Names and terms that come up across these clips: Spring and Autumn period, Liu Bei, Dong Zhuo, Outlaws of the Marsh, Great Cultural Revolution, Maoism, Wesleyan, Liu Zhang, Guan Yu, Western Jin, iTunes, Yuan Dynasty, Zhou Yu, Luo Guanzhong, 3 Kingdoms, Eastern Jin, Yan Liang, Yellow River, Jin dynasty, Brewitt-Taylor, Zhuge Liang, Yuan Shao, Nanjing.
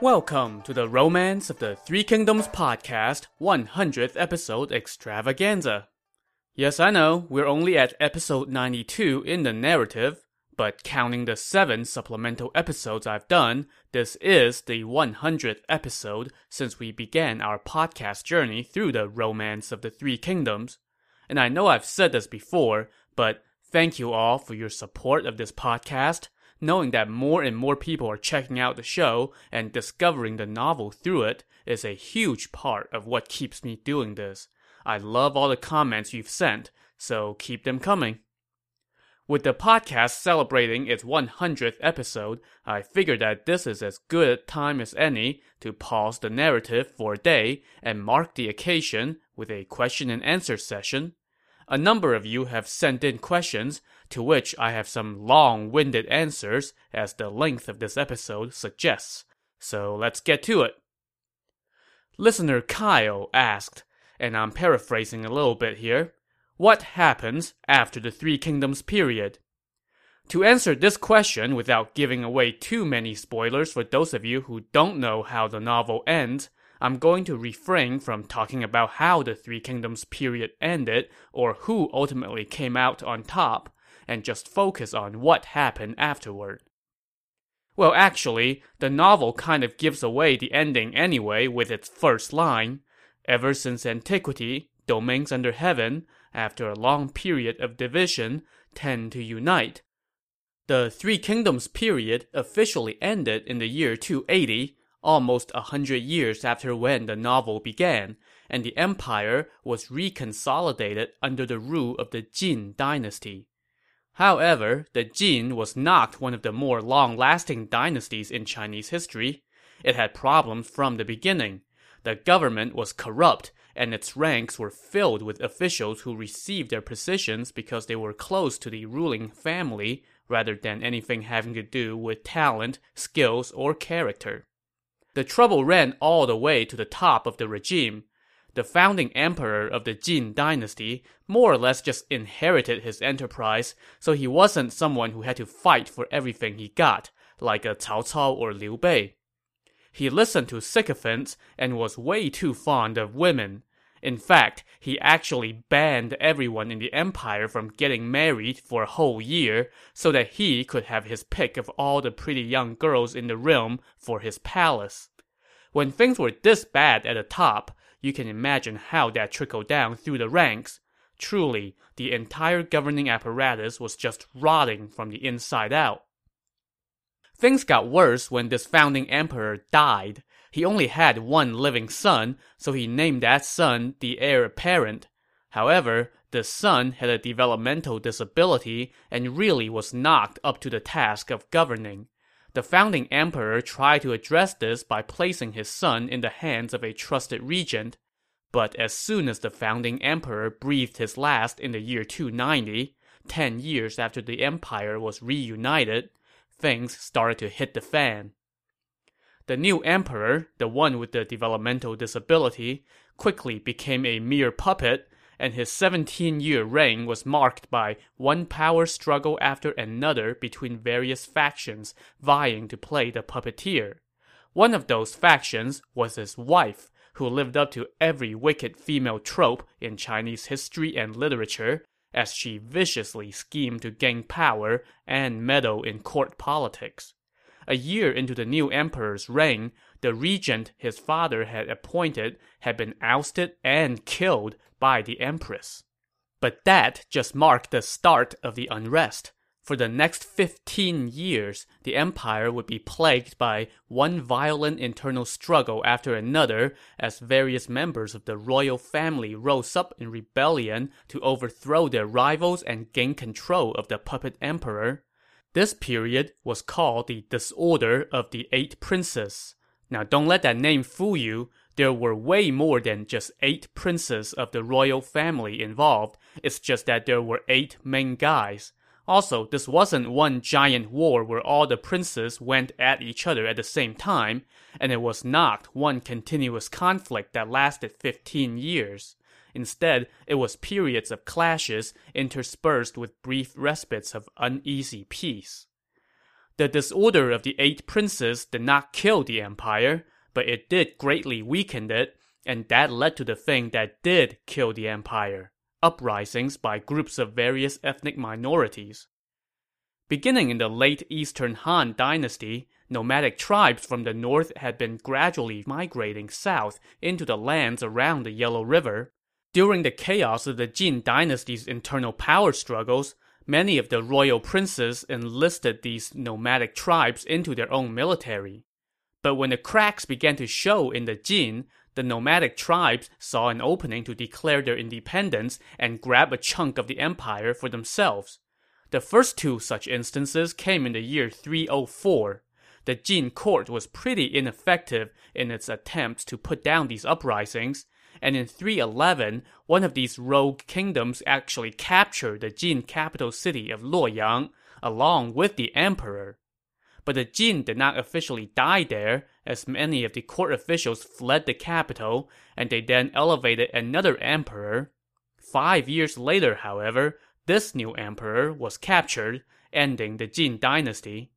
Welcome to the Romance of the Three Kingdoms podcast 100th episode extravaganza. Yes, I know, we're only at episode 92 in the narrative, but counting the 7 supplemental episodes I've done, this is the 100th episode since we began our podcast journey through the Romance of the Three Kingdoms. And I know I've said this before, but thank you all for your support of this podcast. Knowing that more and more people are checking out the show and discovering the novel through it is a huge part of what keeps me doing this. I love all the comments you've sent, so keep them coming. With the podcast celebrating its 100th episode, I figured that this is as good a time as any to pause the narrative for a day and mark the occasion with a question and answer session. A number of you have sent in questions, to which I have some long-winded answers as the length of this episode suggests. So let's get to it. Listener Kyle asked, and I'm paraphrasing a little bit here, what happens after the Three Kingdoms period? To answer this question without giving away too many spoilers for those of you who don't know how the novel ends, I'm going to refrain from talking about how the Three Kingdoms period ended or who ultimately came out on top, and just focus on what happened afterward. Well, actually, the novel kind of gives away the ending anyway with its first line. Ever since antiquity, domains under heaven, after a long period of division, tend to unite. The Three Kingdoms period officially ended in the year 280, almost 100 years after when the novel began, and the empire was reconsolidated under the rule of the Jin dynasty. However, the Jin was not one of the more long-lasting dynasties in Chinese history. It had problems from the beginning. The government was corrupt, and its ranks were filled with officials who received their positions because they were close to the ruling family, rather than anything having to do with talent, skills, or character. The trouble ran all the way to the top of the regime. The founding emperor of the Jin dynasty more or less just inherited his enterprise, so he wasn't someone who had to fight for everything he got, like a Cao Cao or Liu Bei. He listened to sycophants and was way too fond of women. In fact, he actually banned everyone in the empire from getting married for a whole year so that he could have his pick of all the pretty young girls in the realm for his palace. When things were this bad at the top, you can imagine how that trickled down through the ranks. Truly, the entire governing apparatus was just rotting from the inside out. Things got worse when this founding emperor died. He only had one living son, so he named that son the heir apparent. However, the son had a developmental disability and really was not up to the task of governing. The founding emperor tried to address this by placing his son in the hands of a trusted regent, but as soon as the founding emperor breathed his last in the year 290, 10 years after the empire was reunited, things started to hit the fan. The new emperor, the one with the developmental disability, quickly became a mere puppet, and his 17-year reign was marked by one power struggle after another between various factions vying to play the puppeteer. One of those factions was his wife, who lived up to every wicked female trope in Chinese history and literature, as she viciously schemed to gain power and meddle in court politics. A year into the new emperor's reign, the regent his father had appointed had been ousted and killed by the empress. But that just marked the start of the unrest. For the next 15 years, the empire would be plagued by one violent internal struggle after another as various members of the royal family rose up in rebellion to overthrow their rivals and gain control of the puppet emperor. This period was called the Disorder of the Eight Princes. Now don't let that name fool you. There were way more than just 8 princes of the royal family involved. It's just that there were 8 main guys. Also, this wasn't one giant war where all the princes went at each other at the same time, and it was not one continuous conflict that lasted 15 years. Instead, it was periods of clashes interspersed with brief respites of uneasy peace. The disorder of the eight princes did not kill the empire, but it did greatly weaken it, and that led to the thing that did kill the empire: uprisings by groups of various ethnic minorities. Beginning in the late Eastern Han Dynasty, nomadic tribes from the north had been gradually migrating south into the lands around the Yellow River. During the chaos of the Jin dynasty's internal power struggles, many of the royal princes enlisted these nomadic tribes into their own military. But when the cracks began to show in the Jin, the nomadic tribes saw an opening to declare their independence and grab a chunk of the empire for themselves. The first two such instances came in the year 304. The Jin court was pretty ineffective in its attempts to put down these uprisings, and in 311, one of these rogue kingdoms actually captured the Jin capital city of Luoyang, along with the emperor. But the Jin did not officially die there, as many of the court officials fled the capital, and they then elevated another emperor. 5 years later, however, this new emperor was captured, ending the Jin dynasty.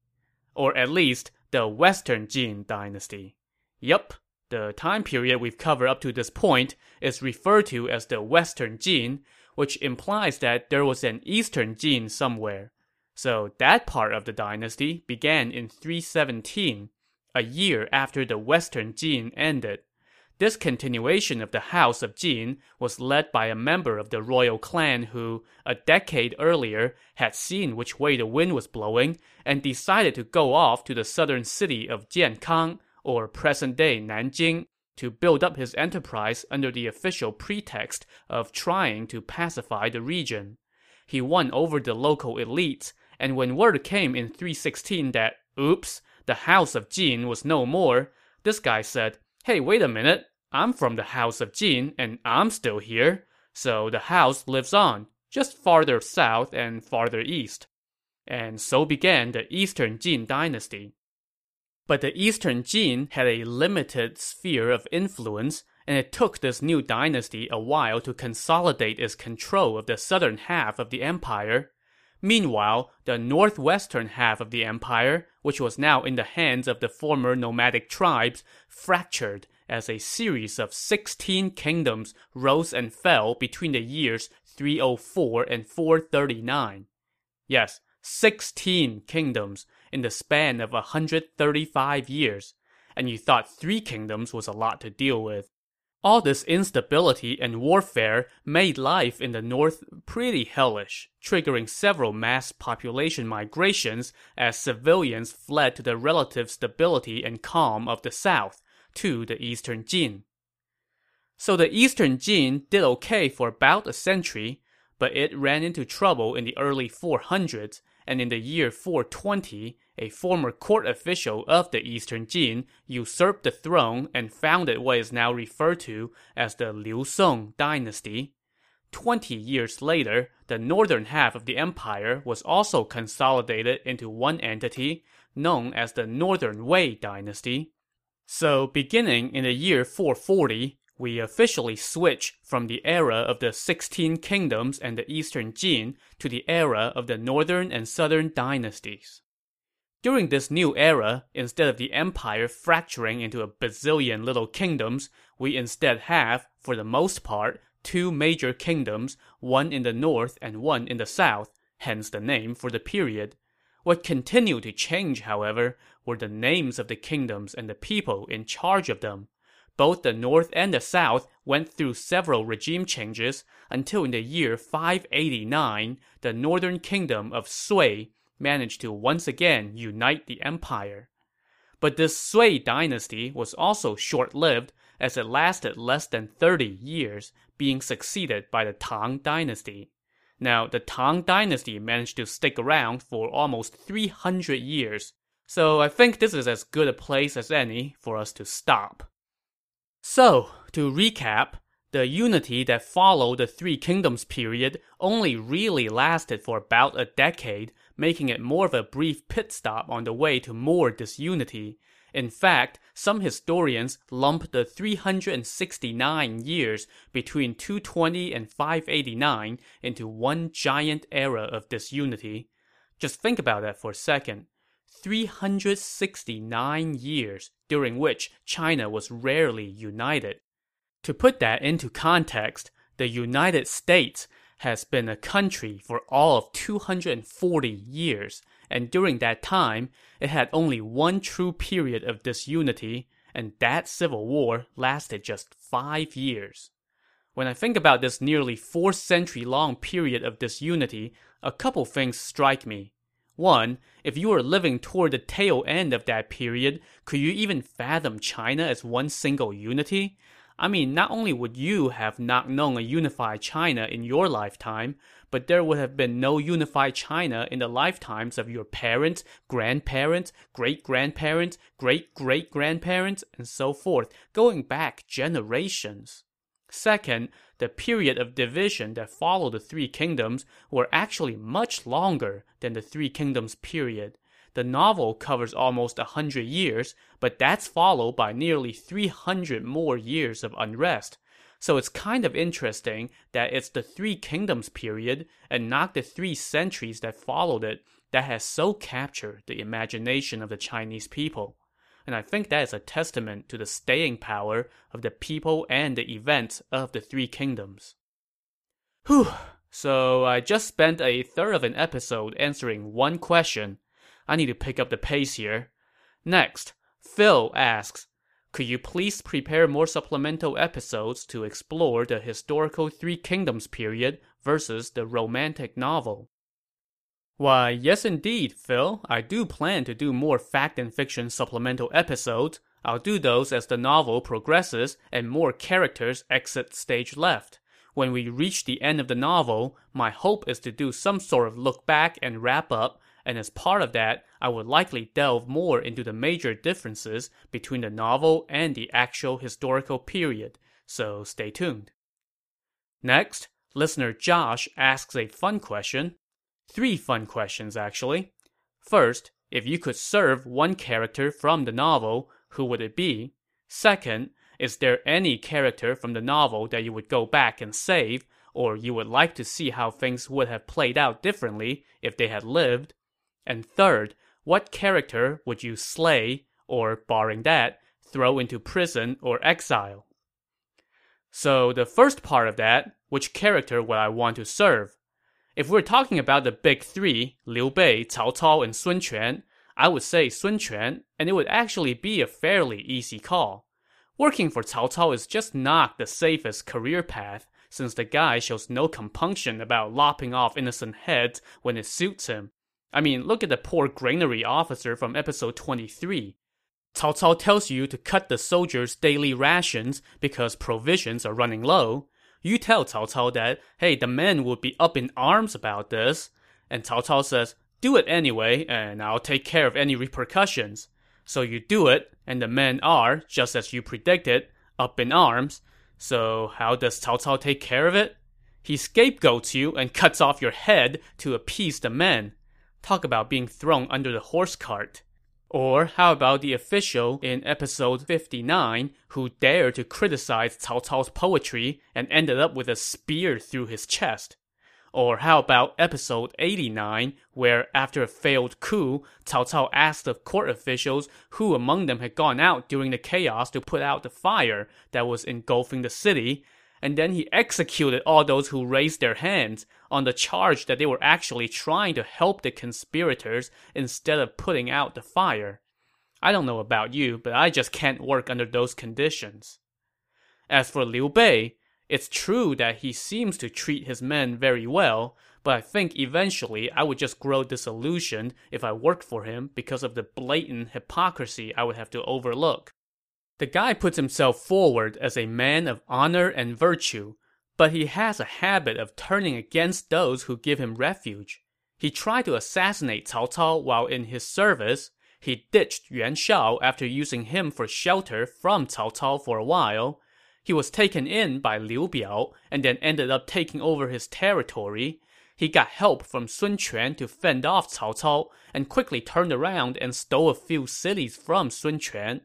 Or at least, the Western Jin dynasty. Yup, the time period we've covered up to this point is referred to as the Western Jin, which implies that there was an Eastern Jin somewhere. So that part of the dynasty began in 317, a year after the Western Jin ended. This continuation of the House of Jin was led by a member of the royal clan who, a decade earlier, had seen which way the wind was blowing and decided to go off to the southern city of Jiankang, or present-day Nanjing, to build up his enterprise under the official pretext of trying to pacify the region. He won over the local elites, and when word came in 316 that, oops, the House of Jin was no more, this guy said, "Hey, wait a minute. I'm from the House of Jin, and I'm still here." So the house lives on, just farther south and farther east. And so began the Eastern Jin dynasty. But the Eastern Jin had a limited sphere of influence, and it took this new dynasty a while to consolidate its control of the southern half of the empire. Meanwhile, the northwestern half of the empire, which was now in the hands of the former nomadic tribes, fractured as a series of 16 kingdoms rose and fell between the years 304 and 439. Yes, 16 kingdoms in the span of 135 years. And you thought 3 kingdoms was a lot to deal with. All this instability and warfare made life in the north pretty hellish, triggering several mass population migrations as civilians fled to the relative stability and calm of the south, to the Eastern Jin. So the Eastern Jin did okay for about a century, but it ran into trouble in the early 400s, and in the year 420, a former court official of the Eastern Jin usurped the throne and founded what is now referred to as the Liu Song dynasty. 20 years later, the northern half of the empire was also consolidated into one entity, known as the Northern Wei dynasty. So, beginning in the year 440, we officially switch from the era of the 16 kingdoms and the Eastern Jin to the era of the Northern and Southern dynasties. During this new era, instead of the empire fracturing into a bazillion little kingdoms, we instead have, for the most part, 2 major kingdoms, one in the north and one in the south, hence the name for the period. What continued to change, however, were the names of the kingdoms and the people in charge of them. Both the north and the south went through several regime changes until in the year 589, the northern kingdom of Sui managed to once again unite the empire. But this Sui dynasty was also short-lived, as it lasted less than 30 years, being succeeded by the Tang dynasty. Now, the Tang dynasty managed to stick around for almost 300 years, so I think this is as good a place as any for us to stop. So, to recap, the unity that followed the Three Kingdoms period only really lasted for about a decade, making it more of a brief pit stop on the way to more disunity. In fact, some historians lump the 369 years between 220 and 589 into one giant era of disunity. Just think about that for a second. 369 years during which China was rarely united. To put that into context, the United States has been a country for all of 240 years, and during that time, it had only one true period of disunity, and that civil war lasted just 5 years. When I think about this nearly 4-century-long period of disunity, a couple things strike me. One, if you were living toward the tail end of that period, could you even fathom China as one single unity? I mean, not only would you have not known a unified China in your lifetime, but there would have been no unified China in the lifetimes of your parents, grandparents, great-grandparents, great-great-grandparents, and so forth, going back generations. Second, the period of division that followed the Three Kingdoms were actually much longer than the Three Kingdoms period. The novel covers almost 100 years, but that's followed by nearly 300 more years of unrest. So it's kind of interesting that it's the Three Kingdoms period, and not the 3 centuries that followed it, that has so captured the imagination of the Chinese people. And I think that is a testament to the staying power of the people and the events of the Three Kingdoms. Whew, so I just spent a third of an episode answering one question. I need to pick up the pace here. Next, Phil asks, could you please prepare more supplemental episodes to explore the historical Three Kingdoms period versus the romantic novel? Why, yes indeed, Phil. I do plan to do more fact and fiction supplemental episodes. I'll do those as the novel progresses and more characters exit stage left. When we reach the end of the novel, my hope is to do some sort of look back and wrap up, and as part of that, I would likely delve more into the major differences between the novel and the actual historical period, so stay tuned. Next, listener Josh asks a fun question. 3 fun questions, actually. First, if you could serve one character from the novel, who would it be? Second, is there any character from the novel that you would go back and save, or you would like to see how things would have played out differently if they had lived? And third, what character would you slay, or barring that, throw into prison or exile? So the first part of that, which character would I want to serve? If we're talking about the big three, Liu Bei, Cao Cao, and Sun Quan, I would say Sun Quan, and it would actually be a fairly easy call. Working for Cao Cao is just not the safest career path, since the guy shows no compunction about lopping off innocent heads when it suits him. I mean, look at the poor granary officer from episode 23. Cao Cao tells you to cut the soldiers' daily rations because provisions are running low. You tell Cao Cao that, hey, the men would be up in arms about this. And Cao Cao says, do it anyway, and I'll take care of any repercussions. So you do it, and the men are, just as you predicted, up in arms. So how does Cao Cao take care of it? He scapegoats you and cuts off your head to appease the men. Talk about being thrown under the horse cart. Or how about the official in episode 59 who dared to criticize Cao Cao's poetry and ended up with a spear through his chest? Or how about episode 89 where, after a failed coup, Cao Cao asked the court officials who among them had gone out during the chaos to put out the fire that was engulfing the city, and then he executed all those who raised their hands on the charge that they were actually trying to help the conspirators instead of putting out the fire. I don't know about you, but I just can't work under those conditions. As for Liu Bei, it's true that he seems to treat his men very well, but I think eventually I would just grow disillusioned if I worked for him because of the blatant hypocrisy I would have to overlook. The guy puts himself forward as a man of honor and virtue, but he has a habit of turning against those who give him refuge. He tried to assassinate Cao Cao while in his service. He ditched Yuan Shao after using him for shelter from Cao Cao for a while. He was taken in by Liu Biao and then ended up taking over his territory. He got help from Sun Quan to fend off Cao Cao and quickly turned around and stole a few cities from Sun Quan.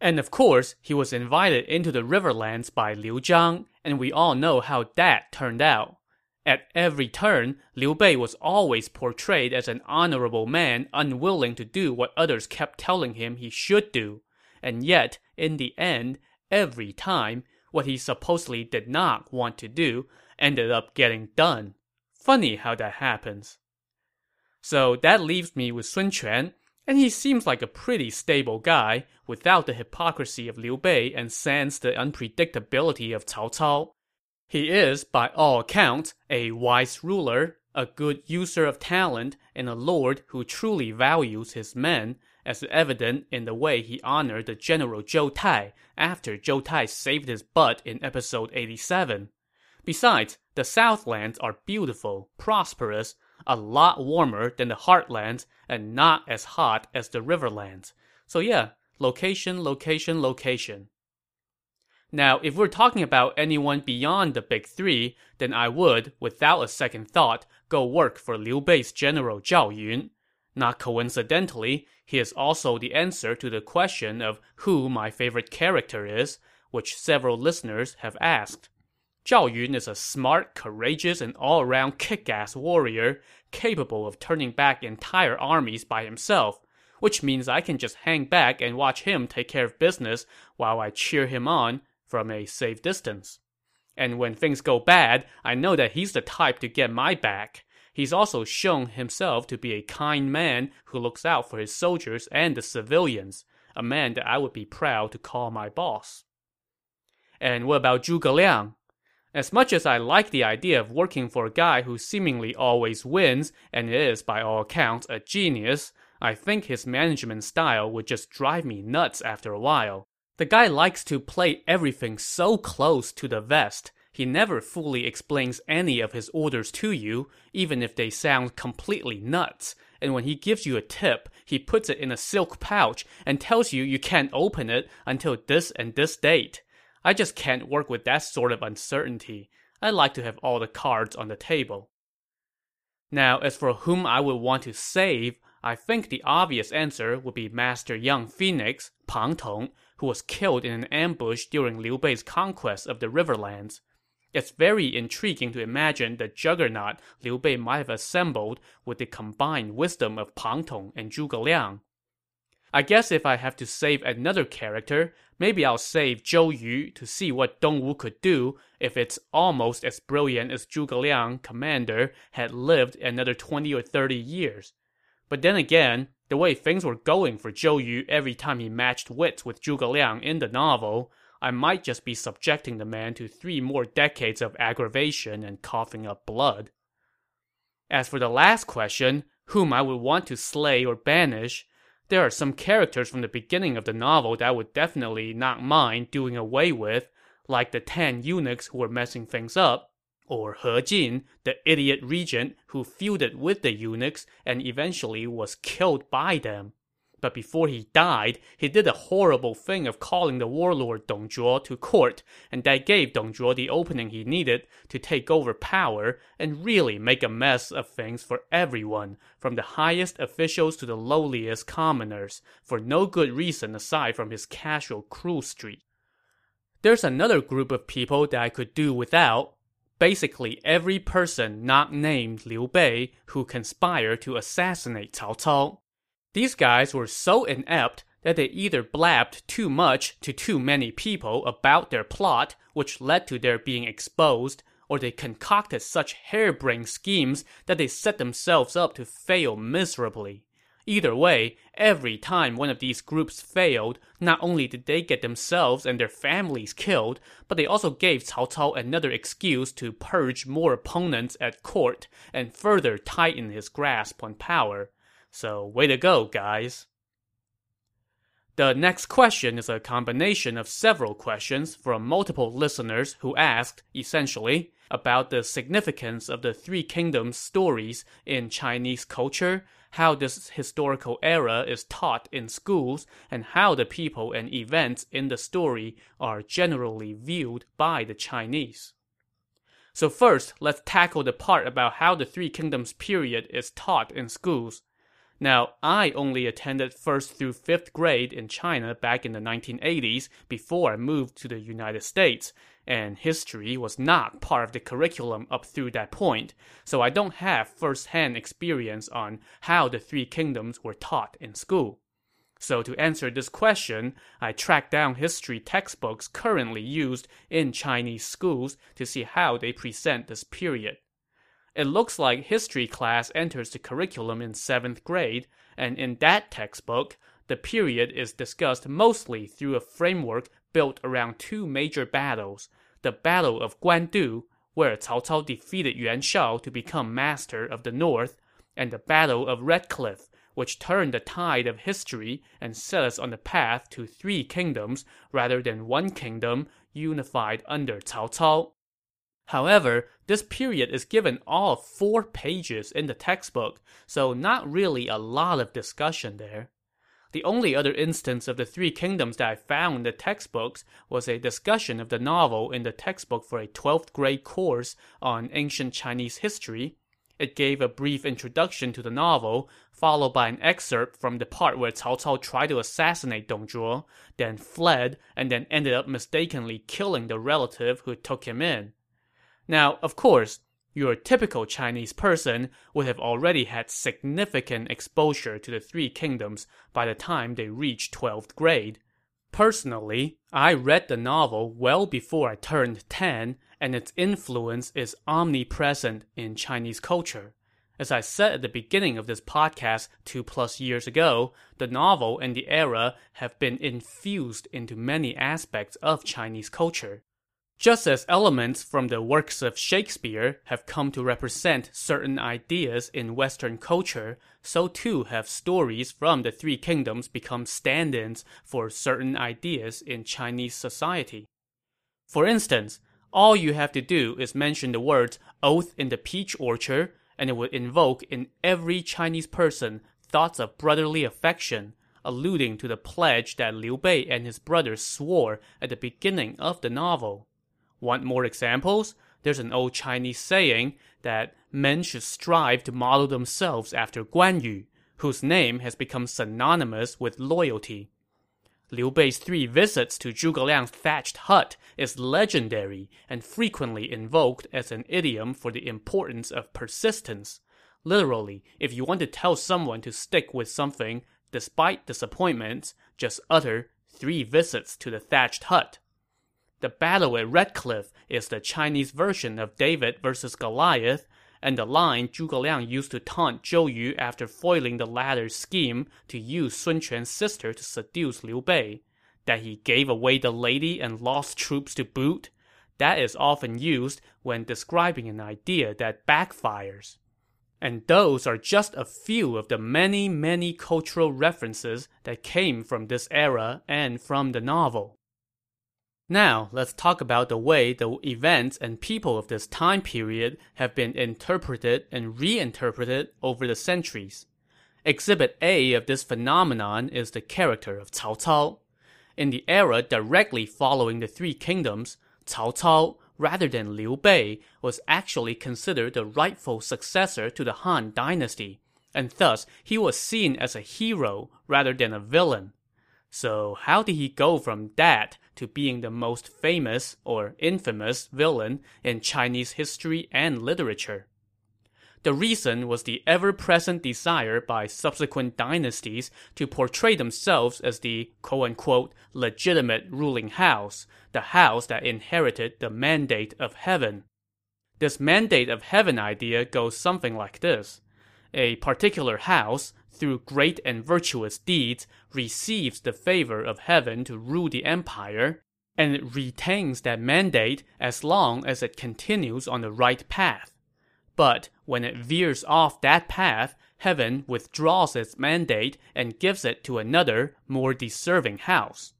And of course, he was invited into the Riverlands by Liu Zhang, and we all know how that turned out. At every turn, Liu Bei was always portrayed as an honorable man unwilling to do what others kept telling him he should do. And yet, in the end, every time, what he supposedly did not want to do ended up getting done. Funny how that happens. So that leaves me with Sun Quan, and he seems like a pretty stable guy without the hypocrisy of Liu Bei and sans the unpredictability of Cao Cao. He is, by all accounts, a wise ruler, a good user of talent, and a lord who truly values his men, as evident in the way he honored the general Zhou Tai after Zhou Tai saved his butt in episode 87. Besides, the Southlands are beautiful, prosperous, a lot warmer than the Heartlands, and not as hot as the Riverlands. So yeah, location, location, location. Now, if we're talking about anyone beyond the big three, then I would, without a second thought, go work for Liu Bei's general Zhao Yun. Not coincidentally, he is also the answer to the question of who my favorite character is, which several listeners have asked. Zhao Yun is a smart, courageous, and all-around kick-ass warrior, capable of turning back entire armies by himself, which means I can just hang back and watch him take care of business while I cheer him on from a safe distance. And when things go bad, I know that he's the type to get my back. He's also shown himself to be a kind man who looks out for his soldiers and the civilians, a man that I would be proud to call my boss. And what about Zhuge Liang? As much as I like the idea of working for a guy who seemingly always wins and is, by all accounts, a genius, I think his management style would just drive me nuts after a while. The guy likes to play everything so close to the vest. He never fully explains any of his orders to you, even if they sound completely nuts. And when he gives you a tip, he puts it in a silk pouch and tells you you can't open it until this and this date. I just can't work with that sort of uncertainty. I like to have all the cards on the table. Now, as for whom I would want to save, I think the obvious answer would be Master Young Phoenix, Pang Tong, who was killed in an ambush during Liu Bei's conquest of the Riverlands. It's very intriguing to imagine the juggernaut Liu Bei might have assembled with the combined wisdom of Pang Tong and Zhuge Liang. I guess if I have to save another character, maybe I'll save Zhou Yu to see what Dong Wu could do if it's almost as brilliant as Zhuge Liang, commander, had lived another 20 or 30 years. But then again, the way things were going for Zhou Yu every time he matched wits with Zhuge Liang in the novel, I might just be subjecting the man to 3 more decades of aggravation and coughing up blood. As for the last question, whom I would want to slay or banish, there are some characters from the beginning of the novel that I would definitely not mind doing away with, like the 10 eunuchs who were messing things up, or He Jin, the idiot regent who feuded with the eunuchs and eventually was killed by them. But before he died, he did a horrible thing of calling the warlord Dong Zhuo to court, and that gave Dong Zhuo the opening he needed to take over power and really make a mess of things for everyone, from the highest officials to the lowliest commoners, for no good reason aside from his casual cruel streak. There's another group of people that I could do without. Basically every person not named Liu Bei who conspired to assassinate Cao Cao. These guys were so inept that they either blabbed too much to too many people about their plot, which led to their being exposed, or they concocted such harebrained schemes that they set themselves up to fail miserably. Either way, every time one of these groups failed, not only did they get themselves and their families killed, but they also gave Cao Cao another excuse to purge more opponents at court and further tighten his grasp on power. So, way to go, guys. The next question is a combination of several questions from multiple listeners who asked, essentially, about the significance of the Three Kingdoms stories in Chinese culture, how this historical era is taught in schools, and how the people and events in the story are generally viewed by the Chinese. So first, let's tackle the part about how the Three Kingdoms period is taught in schools. Now, I only attended 1st through 5th grade in China back in the 1980s before I moved to the United States, and history was not part of the curriculum up through that point, so I don't have first-hand experience on how the Three Kingdoms were taught in school. So to answer this question, I tracked down history textbooks currently used in Chinese schools to see how they present this period. It looks like history class enters the curriculum in 7th grade, and in that textbook, the period is discussed mostly through a framework built around two major battles, the Battle of Guandu, where Cao Cao defeated Yuan Shao to become master of the north, and the Battle of Red Cliff, which turned the tide of history and set us on the path to three kingdoms rather than one kingdom unified under Cao Cao. However, this period is given all 4 pages in the textbook, so not really a lot of discussion there. The only other instance of the Three Kingdoms that I found in the textbooks was a discussion of the novel in the textbook for a 12th grade course on ancient Chinese history. It gave a brief introduction to the novel, followed by an excerpt from the part where Cao Cao tried to assassinate Dong Zhuo, then fled, and then ended up mistakenly killing the relative who took him in. Now, of course, your typical Chinese person would have already had significant exposure to the Three Kingdoms by the time they reached 12th grade. Personally, I read the novel well before I turned 10, and its influence is omnipresent in Chinese culture. As I said at the beginning of this podcast 2+ years ago, the novel and the era have been infused into many aspects of Chinese culture. Just as elements from the works of Shakespeare have come to represent certain ideas in Western culture, so too have stories from the Three Kingdoms become stand-ins for certain ideas in Chinese society. For instance, all you have to do is mention the words "oath in the peach orchard," and it would invoke in every Chinese person thoughts of brotherly affection, alluding to the pledge that Liu Bei and his brothers swore at the beginning of the novel. Want more examples? There's an old Chinese saying that men should strive to model themselves after Guan Yu, whose name has become synonymous with loyalty. Liu Bei's 3 visits to Zhuge Liang's thatched hut is legendary and frequently invoked as an idiom for the importance of persistence. Literally, if you want to tell someone to stick with something despite disappointments, just utter 3 visits to the thatched hut. The Battle at Red Cliff is the Chinese version of David versus Goliath, and the line Zhuge Liang used to taunt Zhou Yu after foiling the latter's scheme to use Sun Quan's sister to seduce Liu Bei, that he gave away the lady and lost troops to boot, that is often used when describing an idea that backfires. And those are just a few of the many, many cultural references that came from this era and from the novel. Now, let's talk about the way the events and people of this time period have been interpreted and reinterpreted over the centuries. Exhibit A of this phenomenon is the character of Cao Cao. In the era directly following the Three Kingdoms, Cao Cao, rather than Liu Bei, was actually considered the rightful successor to the Han dynasty, and thus he was seen as a hero rather than a villain. So how did he go from that to being the most famous or infamous villain in Chinese history and literature? The reason was the ever-present desire by subsequent dynasties to portray themselves as the quote-unquote legitimate ruling house, the house that inherited the mandate of heaven. This mandate of heaven idea goes something like this. A particular house, through great and virtuous deeds, receives the favor of heaven to rule the empire, and it retains that mandate as long as it continues on the right path. But when it veers off that path, heaven withdraws its mandate and gives it to another, more deserving house.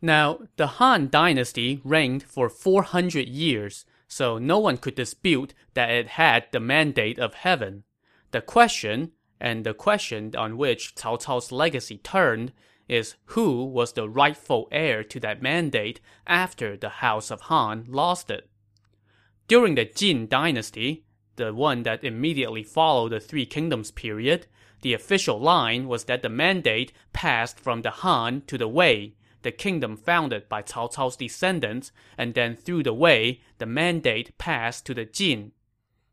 Now, the Han dynasty reigned for 400 years, so no one could dispute that it had the mandate of heaven. The question on which Cao Cao's legacy turned is who was the rightful heir to that mandate after the House of Han lost it. During the Jin dynasty, the one that immediately followed the Three Kingdoms period, the official line was that the mandate passed from the Han to the Wei, the kingdom founded by Cao Cao's descendants, and then through the Wei, the mandate passed to the Jin.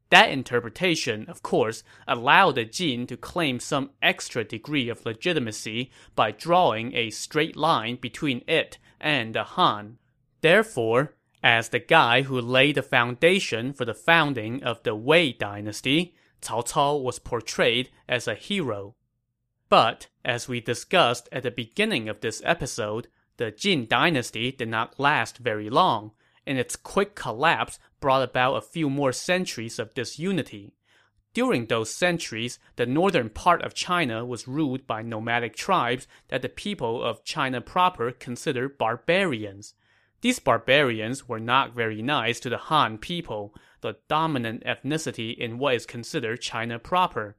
That interpretation, of course, allowed the Jin to claim some extra degree of legitimacy by drawing a straight line between it and the Han. Therefore, as the guy who laid the foundation for the founding of the Wei dynasty, Cao Cao was portrayed as a hero. But, as we discussed at the beginning of this episode, the Jin dynasty did not last very long, and its quick collapse brought about a few more centuries of disunity. During those centuries, the northern part of China was ruled by nomadic tribes that the people of China proper considered barbarians. These barbarians were not very nice to the Han people, the dominant ethnicity in what is considered China proper.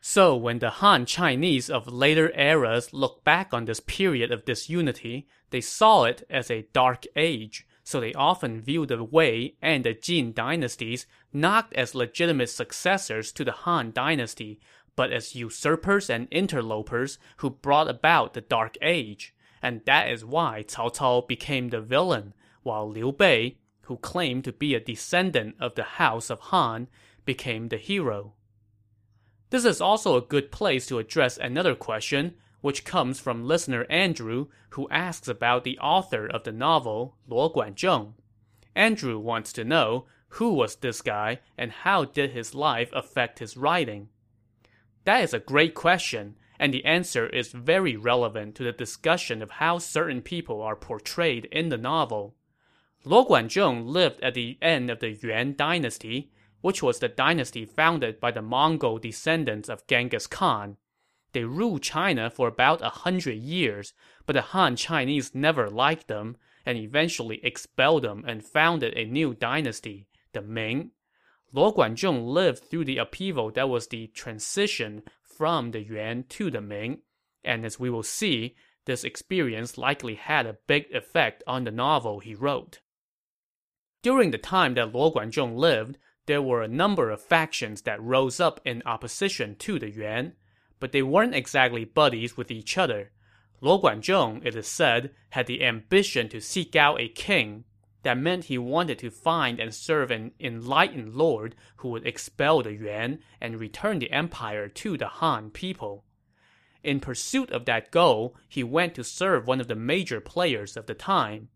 So when the Han Chinese of later eras look back on this period of disunity, they saw it as a dark age. So they often view the Wei and the Jin dynasties not as legitimate successors to the Han dynasty, but as usurpers and interlopers who brought about the Dark Age. And that is why Cao Cao became the villain, while Liu Bei, who claimed to be a descendant of the House of Han, became the hero. This is also a good place to address another question, which comes from listener Andrew, who asks about the author of the novel, Luo Guanzhong. Andrew wants to know, who was this guy, and how did his life affect his writing? That is a great question, and the answer is very relevant to the discussion of how certain people are portrayed in the novel. Luo Guanzhong lived at the end of the Yuan dynasty, which was the dynasty founded by the Mongol descendants of Genghis Khan. They ruled China for about 100 years, but the Han Chinese never liked them, and eventually expelled them and founded a new dynasty, the Ming. Luo Guanzhong lived through the upheaval that was the transition from the Yuan to the Ming, and as we will see, this experience likely had a big effect on the novel he wrote. During the time that Luo Guanzhong lived, there were a number of factions that rose up in opposition to the Yuan, but they weren't exactly buddies with each other. Luo Guanzhong, it is said, had the ambition to seek out a king. That meant he wanted to find and serve an enlightened lord who would expel the Yuan and return the empire to the Han people. In pursuit of that goal, he went to serve one of the major players of the time.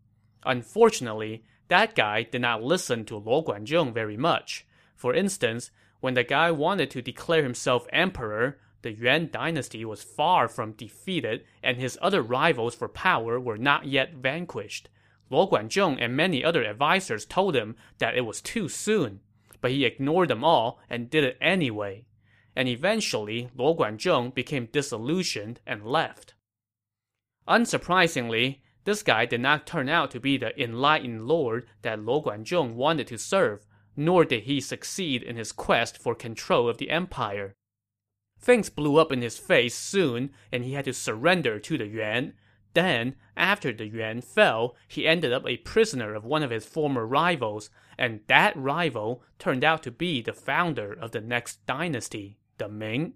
Unfortunately, that guy did not listen to Luo Guanzhong very much. For instance, when the guy wanted to declare himself emperor, the Yuan dynasty was far from defeated, and his other rivals for power were not yet vanquished. Luo Guanzhong and many other advisors told him that it was too soon, but he ignored them all and did it anyway. And eventually, Luo Guanzhong became disillusioned and left. Unsurprisingly, this guy did not turn out to be the enlightened lord that Luo Guanzhong wanted to serve, nor did he succeed in his quest for control of the empire. Things blew up in his face soon, and he had to surrender to the Yuan. Then, after the Yuan fell, he ended up a prisoner of one of his former rivals, and that rival turned out to be the founder of the next dynasty, the Ming.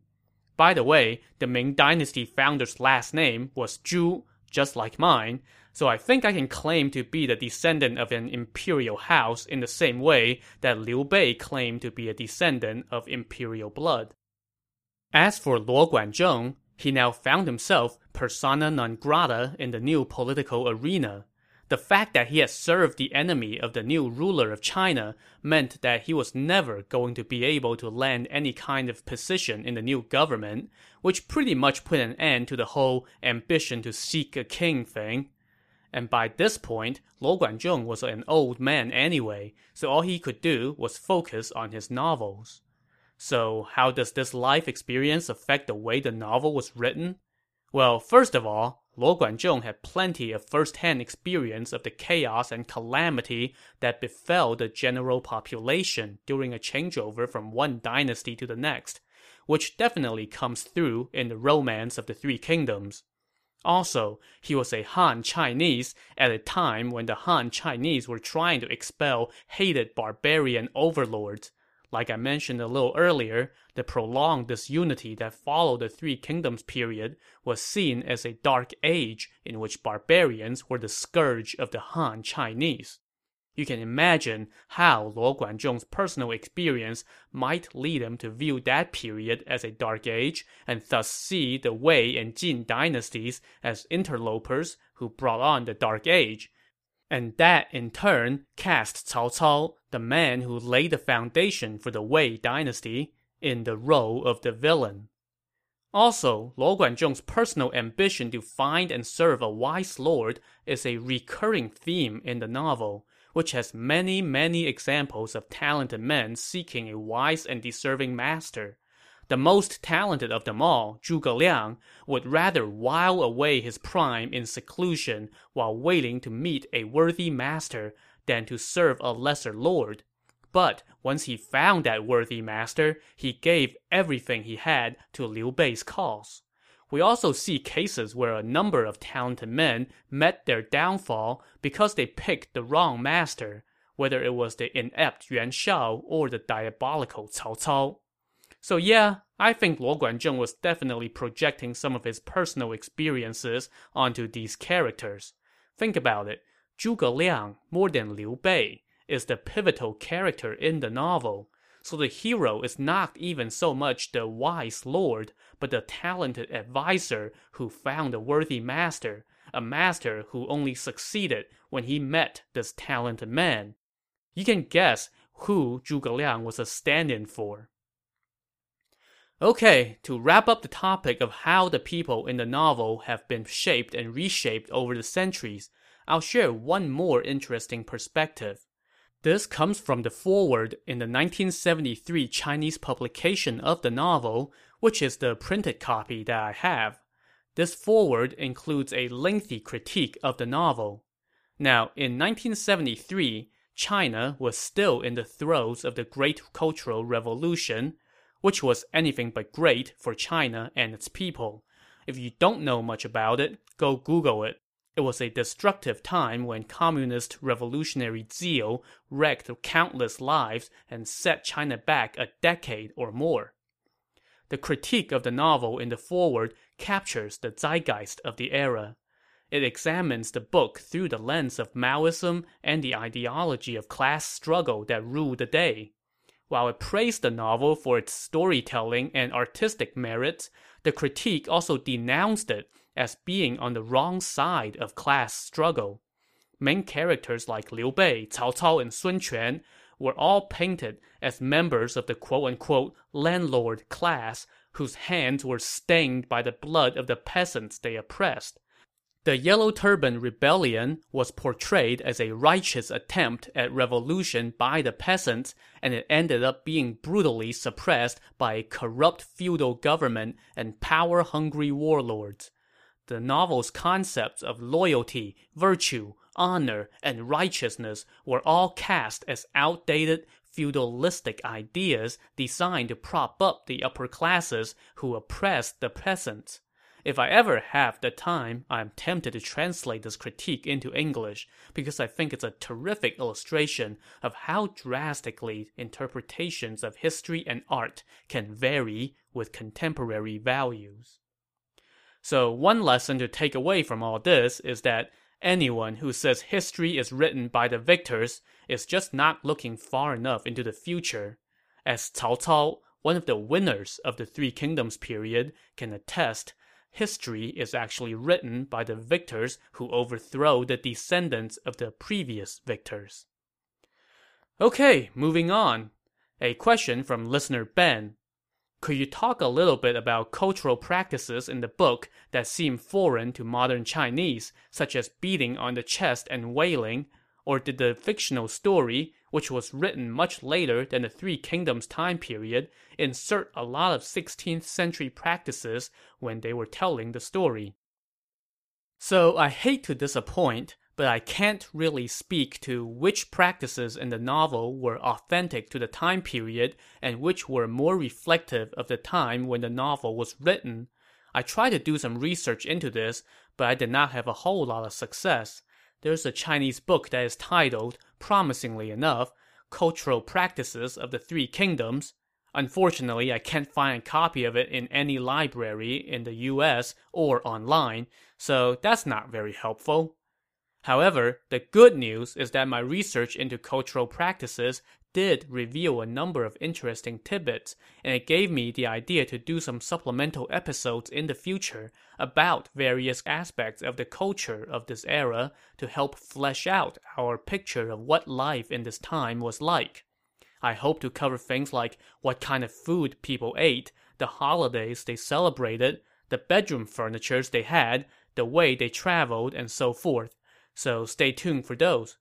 By the way, the Ming dynasty founder's last name was Zhu, just like mine, so I think I can claim to be the descendant of an imperial house in the same way that Liu Bei claimed to be a descendant of imperial blood. As for Luo Guanzhong, he now found himself persona non grata in the new political arena. The fact that he had served the enemy of the new ruler of China meant that he was never going to be able to land any kind of position in the new government, which pretty much put an end to the whole ambition to seek a king thing. And by this point, Luo Guanzhong was an old man anyway, so all he could do was focus on his novels. So, how does this life experience affect the way the novel was written? Well, first of all, Luo Guanzhong had plenty of first-hand experience of the chaos and calamity that befell the general population during a changeover from one dynasty to the next, which definitely comes through in the Romance of the Three Kingdoms. Also, he was a Han Chinese at a time when the Han Chinese were trying to expel hated barbarian overlords. Like I mentioned a little earlier, the prolonged disunity that followed the Three Kingdoms period was seen as a dark age in which barbarians were the scourge of the Han Chinese. You can imagine how Luo Guanzhong's personal experience might lead him to view that period as a dark age, and thus see the Wei and Jin dynasties as interlopers who brought on the dark age. And that, in turn, cast Cao Cao, the man who laid the foundation for the Wei dynasty, in the role of the villain. Also, Luo Guanzhong's personal ambition to find and serve a wise lord is a recurring theme in the novel, which has many examples of talented men seeking a wise and deserving master. The most talented of them all, Zhuge Liang, would rather while away his prime in seclusion while waiting to meet a worthy master than to serve a lesser lord. But once he found that worthy master, he gave everything he had to Liu Bei's cause. We also see cases where a number of talented men met their downfall because they picked the wrong master, whether it was the inept Yuan Shao or the diabolical Cao Cao. So yeah, I think Luo Guanzhong was definitely projecting some of his personal experiences onto these characters. Think about it, Zhuge Liang, more than Liu Bei, is the pivotal character in the novel. So the hero is not even so much the wise lord, but the talented advisor who found a worthy master, a master who only succeeded when he met this talented man. You can guess who Zhuge Liang was a stand-in for. Okay, to wrap up the topic of how the people in the novel have been shaped and reshaped over the centuries, I'll share one more interesting perspective. This comes from the foreword in the 1973 Chinese publication of the novel, which is the printed copy that I have. This foreword includes a lengthy critique of the novel. Now, in 1973, China was still in the throes of the Great Cultural Revolution, which was anything but great for China and its people. If you don't know much about it, go Google it. It was a destructive time when communist revolutionary zeal wrecked countless lives and set China back a decade or more. The critique of the novel in the foreword captures the zeitgeist of the era. It examines the book through the lens of Maoism and the ideology of class struggle that ruled the day. While it praised the novel for its storytelling and artistic merits, the critique also denounced it as being on the wrong side of class struggle. Main characters like Liu Bei, Cao Cao, and Sun Quan were all painted as members of the quote-unquote landlord class whose hands were stained by the blood of the peasants they oppressed. The Yellow Turban Rebellion was portrayed as a righteous attempt at revolution by the peasants, and it ended up being brutally suppressed by a corrupt feudal government and power-hungry warlords. The novel's concepts of loyalty, virtue, honor, and righteousness were all cast as outdated, feudalistic ideas designed to prop up the upper classes who oppressed the peasants. If I ever have the time, I'm tempted to translate this critique into English, because I think it's a terrific illustration of how drastically interpretations of history and art can vary with contemporary values. So one lesson to take away from all this is that anyone who says history is written by the victors is just not looking far enough into the future. As Cao Cao, one of the winners of the Three Kingdoms period, can attest, history is actually written by the victors who overthrow the descendants of the previous victors. Okay, moving on. A question from listener Ben. Could you talk a little bit about cultural practices in the book that seem foreign to modern Chinese, such as beating on the chest and wailing, or did the fictional story, which was written much later than the Three Kingdoms time period, insert a lot of 16th century practices when they were telling the story? So I hate to disappoint, but I can't really speak to which practices in the novel were authentic to the time period and which were more reflective of the time when the novel was written. I tried to do some research into this, but I did not have a whole lot of success. There's a Chinese book that is titled, promisingly enough, cultural practices of the Three Kingdoms. Unfortunately, I can't find a copy of it in any library in the US or online, so that's not very helpful. However, the good news is that my research into cultural practices did reveal a number of interesting tidbits, and it gave me the idea to do some supplemental episodes in the future about various aspects of the culture of this era to help flesh out our picture of what life in this time was like. I hope to cover things like what kind of food people ate, the holidays they celebrated, the bedroom furnitures they had, the way they traveled, and so forth. So stay tuned for those.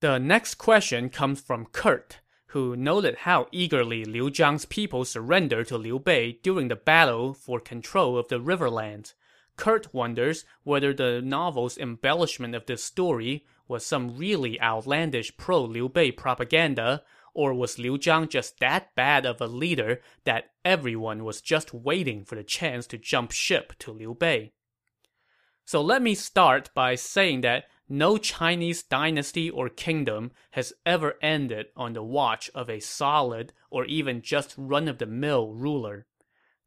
The next question comes from Kurt, who noted how eagerly Liu Zhang's people surrendered to Liu Bei during the battle for control of the riverlands. Kurt wonders whether the novel's embellishment of this story was some really outlandish pro-Liu Bei propaganda, or was Liu Zhang just that bad of a leader that everyone was just waiting for the chance to jump ship to Liu Bei? So let me start by saying that no Chinese dynasty or kingdom has ever ended on the watch of a solid or even just run-of-the-mill ruler.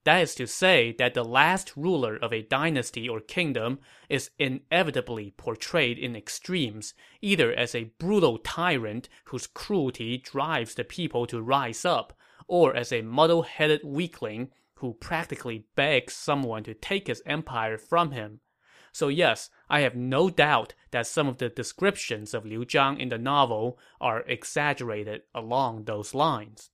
That is to say that the last ruler of a dynasty or kingdom is inevitably portrayed in extremes, either as a brutal tyrant whose cruelty drives the people to rise up, or as a muddle-headed weakling who practically begs someone to take his empire from him. So yes, I have no doubt that some of the descriptions of Liu Zhang in the novel are exaggerated along those lines.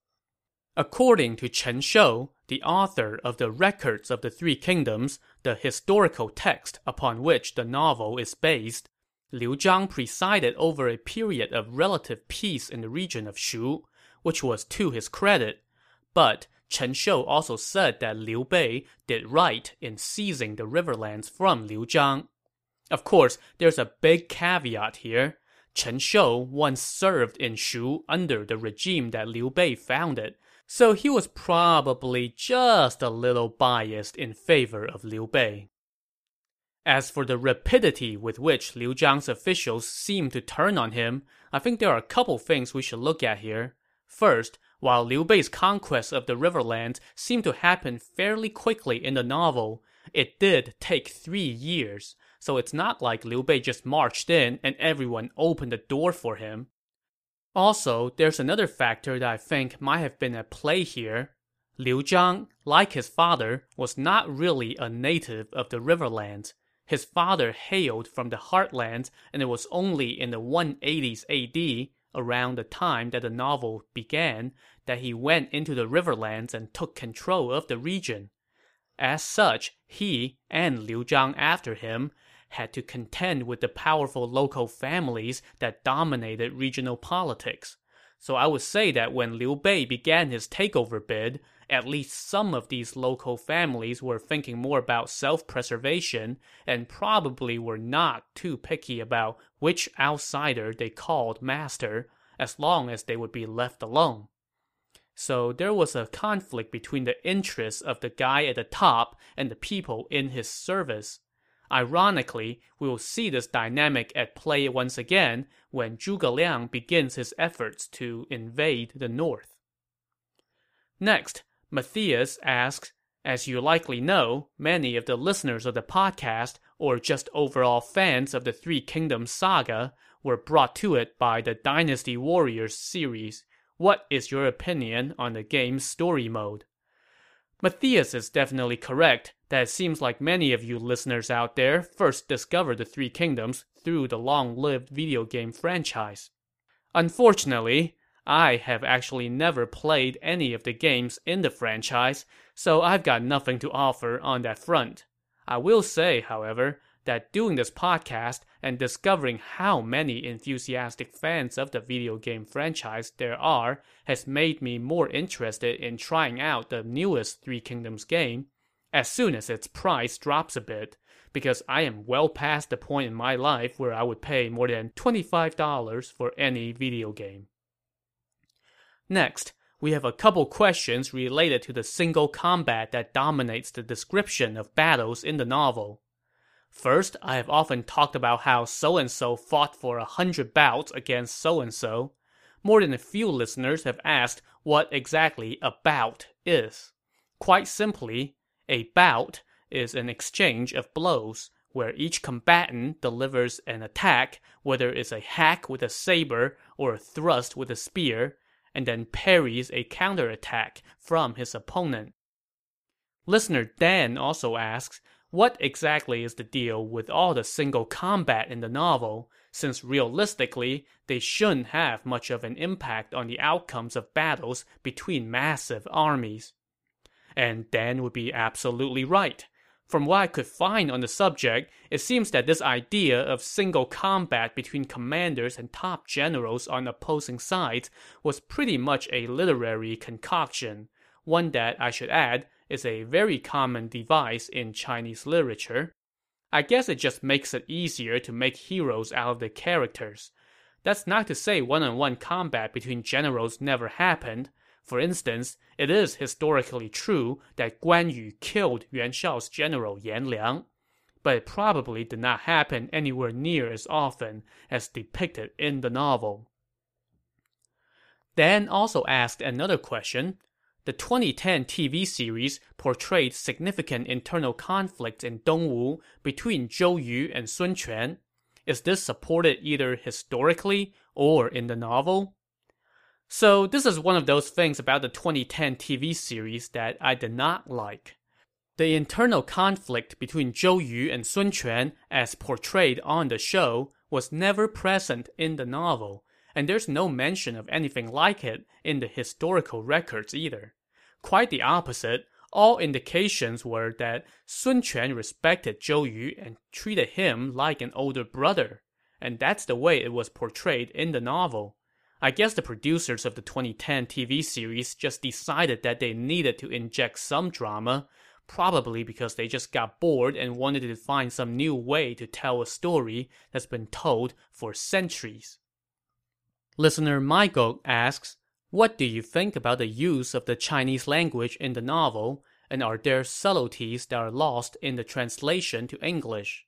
According to Chen Shou, the author of the Records of the Three Kingdoms, the historical text upon which the novel is based, Liu Zhang presided over a period of relative peace in the region of Shu, which was to his credit. But Chen Shou also said that Liu Bei did right in seizing the riverlands from Liu Zhang. Of course, there's a big caveat here. Chen Shou once served in Shu under the regime that Liu Bei founded, so he was probably just a little biased in favor of Liu Bei. As for the rapidity with which Liu Zhang's officials seemed to turn on him, I think there are a couple things we should look at here. First, while Liu Bei's conquest of the riverlands seemed to happen fairly quickly in the novel, it did take 3 years, so it's not like Liu Bei just marched in and everyone opened the door for him. Also, there's another factor that I think might have been at play here. Liu Zhang, like his father, was not really a native of the riverlands. His father hailed from the heartlands, and it was only in the 180s AD, around the time that the novel began, that he went into the riverlands and took control of the region. As such, he, and Liu Zhang after him, had to contend with the powerful local families that dominated regional politics. So I would say that when Liu Bei began his takeover bid, at least some of these local families were thinking more about self-preservation and probably were not too picky about which outsider they called master, as long as they would be left alone. So there was a conflict between the interests of the guy at the top and the people in his service. Ironically, we will see this dynamic at play once again when Zhuge Liang begins his efforts to invade the north. Next, Matthias asks, as you likely know, many of the listeners of the podcast, or just overall fans of the Three Kingdoms saga, were brought to it by the Dynasty Warriors series. What is your opinion on the game's story mode? Matthias is definitely correct that it seems like many of you listeners out there first discovered the Three Kingdoms through the long-lived video game franchise. Unfortunately, I have actually never played any of the games in the franchise, so I've got nothing to offer on that front. I will say, however, that doing this podcast and discovering how many enthusiastic fans of the video game franchise there are has made me more interested in trying out the newest Three Kingdoms game, as soon as its price drops a bit, because I am well past the point in my life where I would pay more than $25 for any video game. Next, we have a couple questions related to the single combat that dominates the description of battles in the novel. First, I have often talked about how so-and-so fought for 100 bouts against so-and-so. more than a few listeners have asked what exactly a bout is. Quite simply, a bout is an exchange of blows, where each combatant delivers an attack, whether it's a hack with a saber or a thrust with a spear, and then parries a counterattack from his opponent. Listener Dan also asks, what exactly is the deal with all the single combat in the novel, since realistically, they shouldn't have much of an impact on the outcomes of battles between massive armies? And Dan would be absolutely right. From what I could find on the subject, it seems that this idea of single combat between commanders and top generals on opposing sides was pretty much a literary concoction, one that, I should add, is a very common device in Chinese literature. I guess it just makes it easier to make heroes out of the characters. That's not to say one-on-one combat between generals never happened. For instance, it is historically true that Guan Yu killed Yuan Shao's general Yan Liang, but it probably did not happen anywhere near as often as depicted in the novel. Dan also asked another question. The 2010 TV series portrayed significant internal conflicts in Dong Wu between Zhou Yu and Sun Quan. Is this supported either historically or in the novel? So this is one of those things about the 2010 TV series that I did not like. The internal conflict between Zhou Yu and Sun Quan, as portrayed on the show, was never present in the novel, and there's no mention of anything like it in the historical records either. Quite the opposite, all indications were that Sun Quan respected Zhou Yu and treated him like an older brother, and that's the way it was portrayed in the novel. I guess the producers of the 2010 TV series just decided that they needed to inject some drama, probably because they just got bored and wanted to find some new way to tell a story that's been told for centuries. Listener Michael asks, what do you think about the use of the Chinese language in the novel, and are there subtleties that are lost in the translation to English?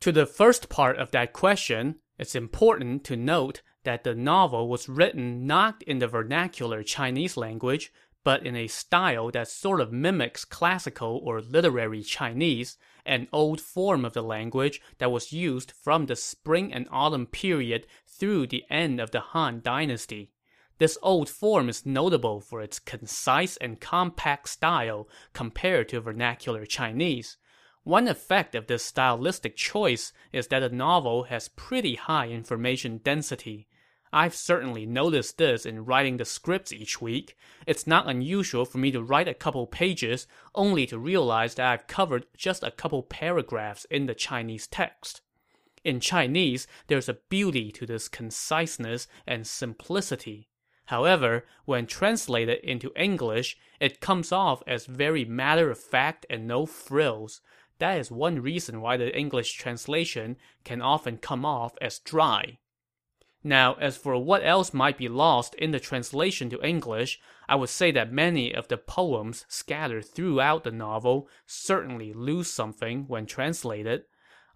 To the first part of that question, it's important to note that the novel was written not in the vernacular Chinese language, but in a style that sort of mimics classical or literary Chinese, an old form of the language that was used from the Spring and Autumn period through the end of the Han Dynasty. This old form is notable for its concise and compact style compared to vernacular Chinese. One effect of this stylistic choice is that the novel has pretty high information density. I've certainly noticed this in writing the scripts each week. It's not unusual for me to write a couple pages, only to realize that I've covered just a couple paragraphs in the Chinese text. In Chinese, there's a beauty to this conciseness and simplicity. However, when translated into English, it comes off as very matter-of-fact and no frills. That is one reason why the English translation can often come off as dry. Now, as for what else might be lost in the translation to English, I would say that many of the poems scattered throughout the novel certainly lose something when translated.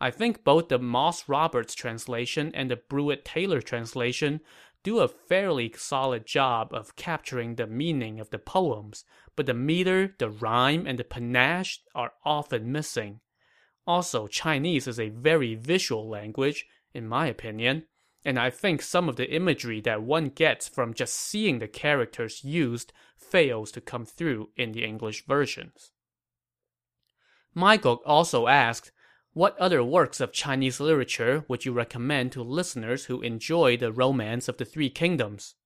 I think both the Moss Roberts translation and the Brewitt-Taylor translation do a fairly solid job of capturing the meaning of the poems, but the meter, the rhyme, and the panache are often missing. Also, Chinese is a very visual language, in my opinion, and I think some of the imagery that one gets from just seeing the characters used fails to come through in the English versions. Michael also asked, what other works of Chinese literature would you recommend to listeners who enjoy the Romance of the Three Kingdoms?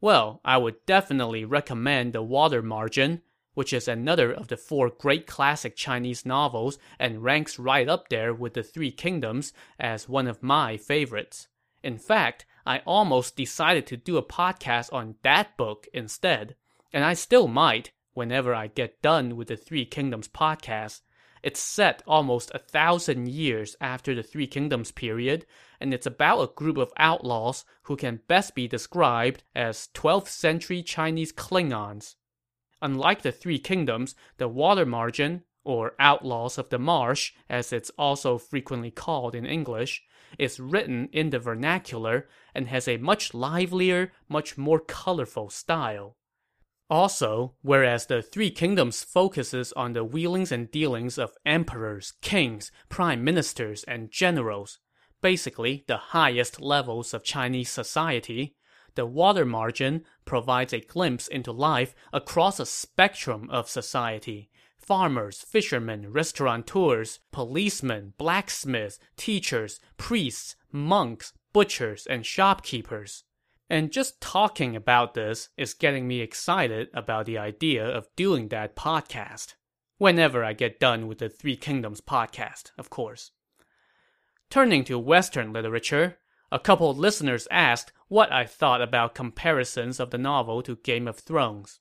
Well, I would definitely recommend The Water Margin, which is another of the four great classic Chinese novels and ranks right up there with The Three Kingdoms as one of my favorites. In fact, I almost decided to do a podcast on that book instead, and I still might whenever I get done with The Three Kingdoms podcast. It's set almost 1,000 years after the Three Kingdoms period, and it's about a group of outlaws who can best be described as 12th century Chinese Klingons. Unlike the Three Kingdoms, the Water Margin, or Outlaws of the Marsh, as it's also frequently called in English, is written in the vernacular and has a much livelier, much more colorful style. Also, whereas the Three Kingdoms focuses on the wheelings and dealings of emperors, kings, prime ministers, and generals, basically the highest levels of Chinese society, the Water Margin provides a glimpse into life across a spectrum of society. Farmers, fishermen, restaurateurs, policemen, blacksmiths, teachers, priests, monks, butchers, and shopkeepers. And just talking about this is getting me excited about the idea of doing that podcast. Whenever I get done with the Three Kingdoms podcast, of course. Turning to Western literature, a couple listeners asked what I thought about comparisons of the novel to Game of Thrones.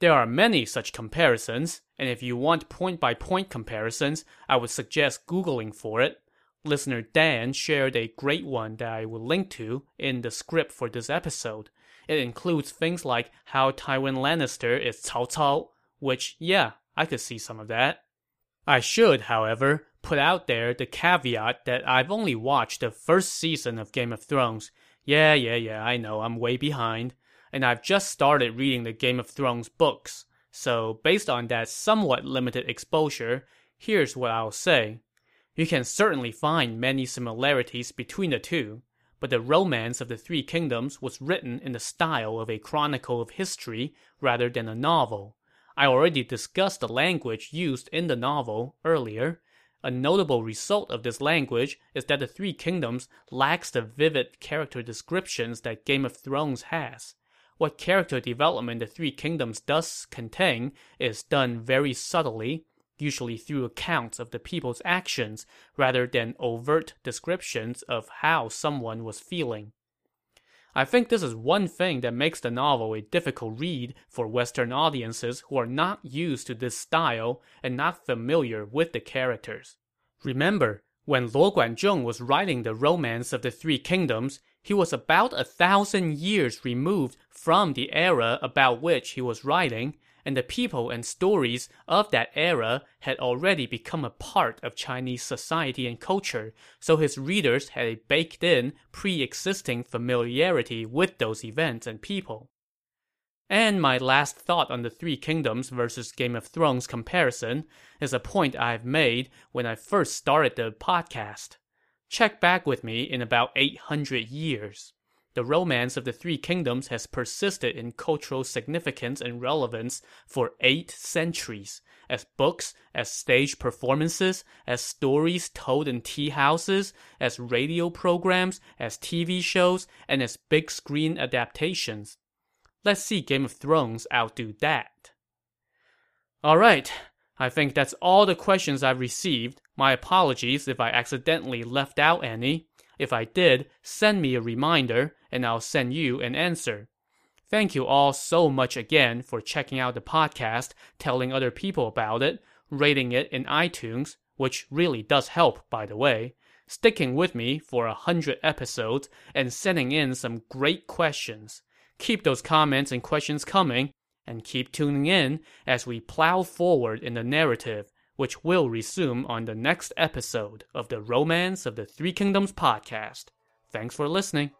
There are many such comparisons, and if you want point-by-point comparisons, I would suggest Googling for it. Listener Dan shared a great one that I will link to in the script for this episode. It includes things like how Tywin Lannister is Cao Cao, which, yeah, I could see some of that. I should, however, put out there the caveat that I've only watched the first season of Game of Thrones. Yeah, I know, I'm way behind. And I've just started reading the Game of Thrones books. So based on that somewhat limited exposure, here's what I'll say. You can certainly find many similarities between the two, but the Romance of the Three Kingdoms was written in the style of a chronicle of history rather than a novel. I already discussed the language used in the novel earlier. A notable result of this language is that the Three Kingdoms lacks the vivid character descriptions that Game of Thrones has. What character development the Three Kingdoms does contain is done very subtly, usually through accounts of the people's actions, rather than overt descriptions of how someone was feeling. I think this is one thing that makes the novel a difficult read for Western audiences who are not used to this style and not familiar with the characters. Remember, when Luo Guanzhong was writing the Romance of the Three Kingdoms, he was about 1,000 years removed from the era about which he was writing, and the people and stories of that era had already become a part of Chinese society and culture, so his readers had a baked-in, pre-existing familiarity with those events and people. And my last thought on the Three Kingdoms versus Game of Thrones comparison is a point I've made when I first started the podcast. Check back with me in about 800 years. The Romance of the Three Kingdoms has persisted in cultural significance and relevance for 8 centuries, as books, as stage performances, as stories told in tea houses, as radio programs, as TV shows, and as big-screen adaptations. Let's see Game of Thrones outdo that. Alright, I think that's all the questions I've received. My apologies if I accidentally left out any. If I did, send me a reminder and I'll send you an answer. Thank you all so much again for checking out the podcast, telling other people about it, rating it in iTunes, which really does help, by the way, sticking with me for 100 episodes, and sending in some great questions. Keep those comments and questions coming, and keep tuning in as we plow forward in the narrative, which will resume on the next episode of the Romance of the Three Kingdoms podcast. Thanks for listening.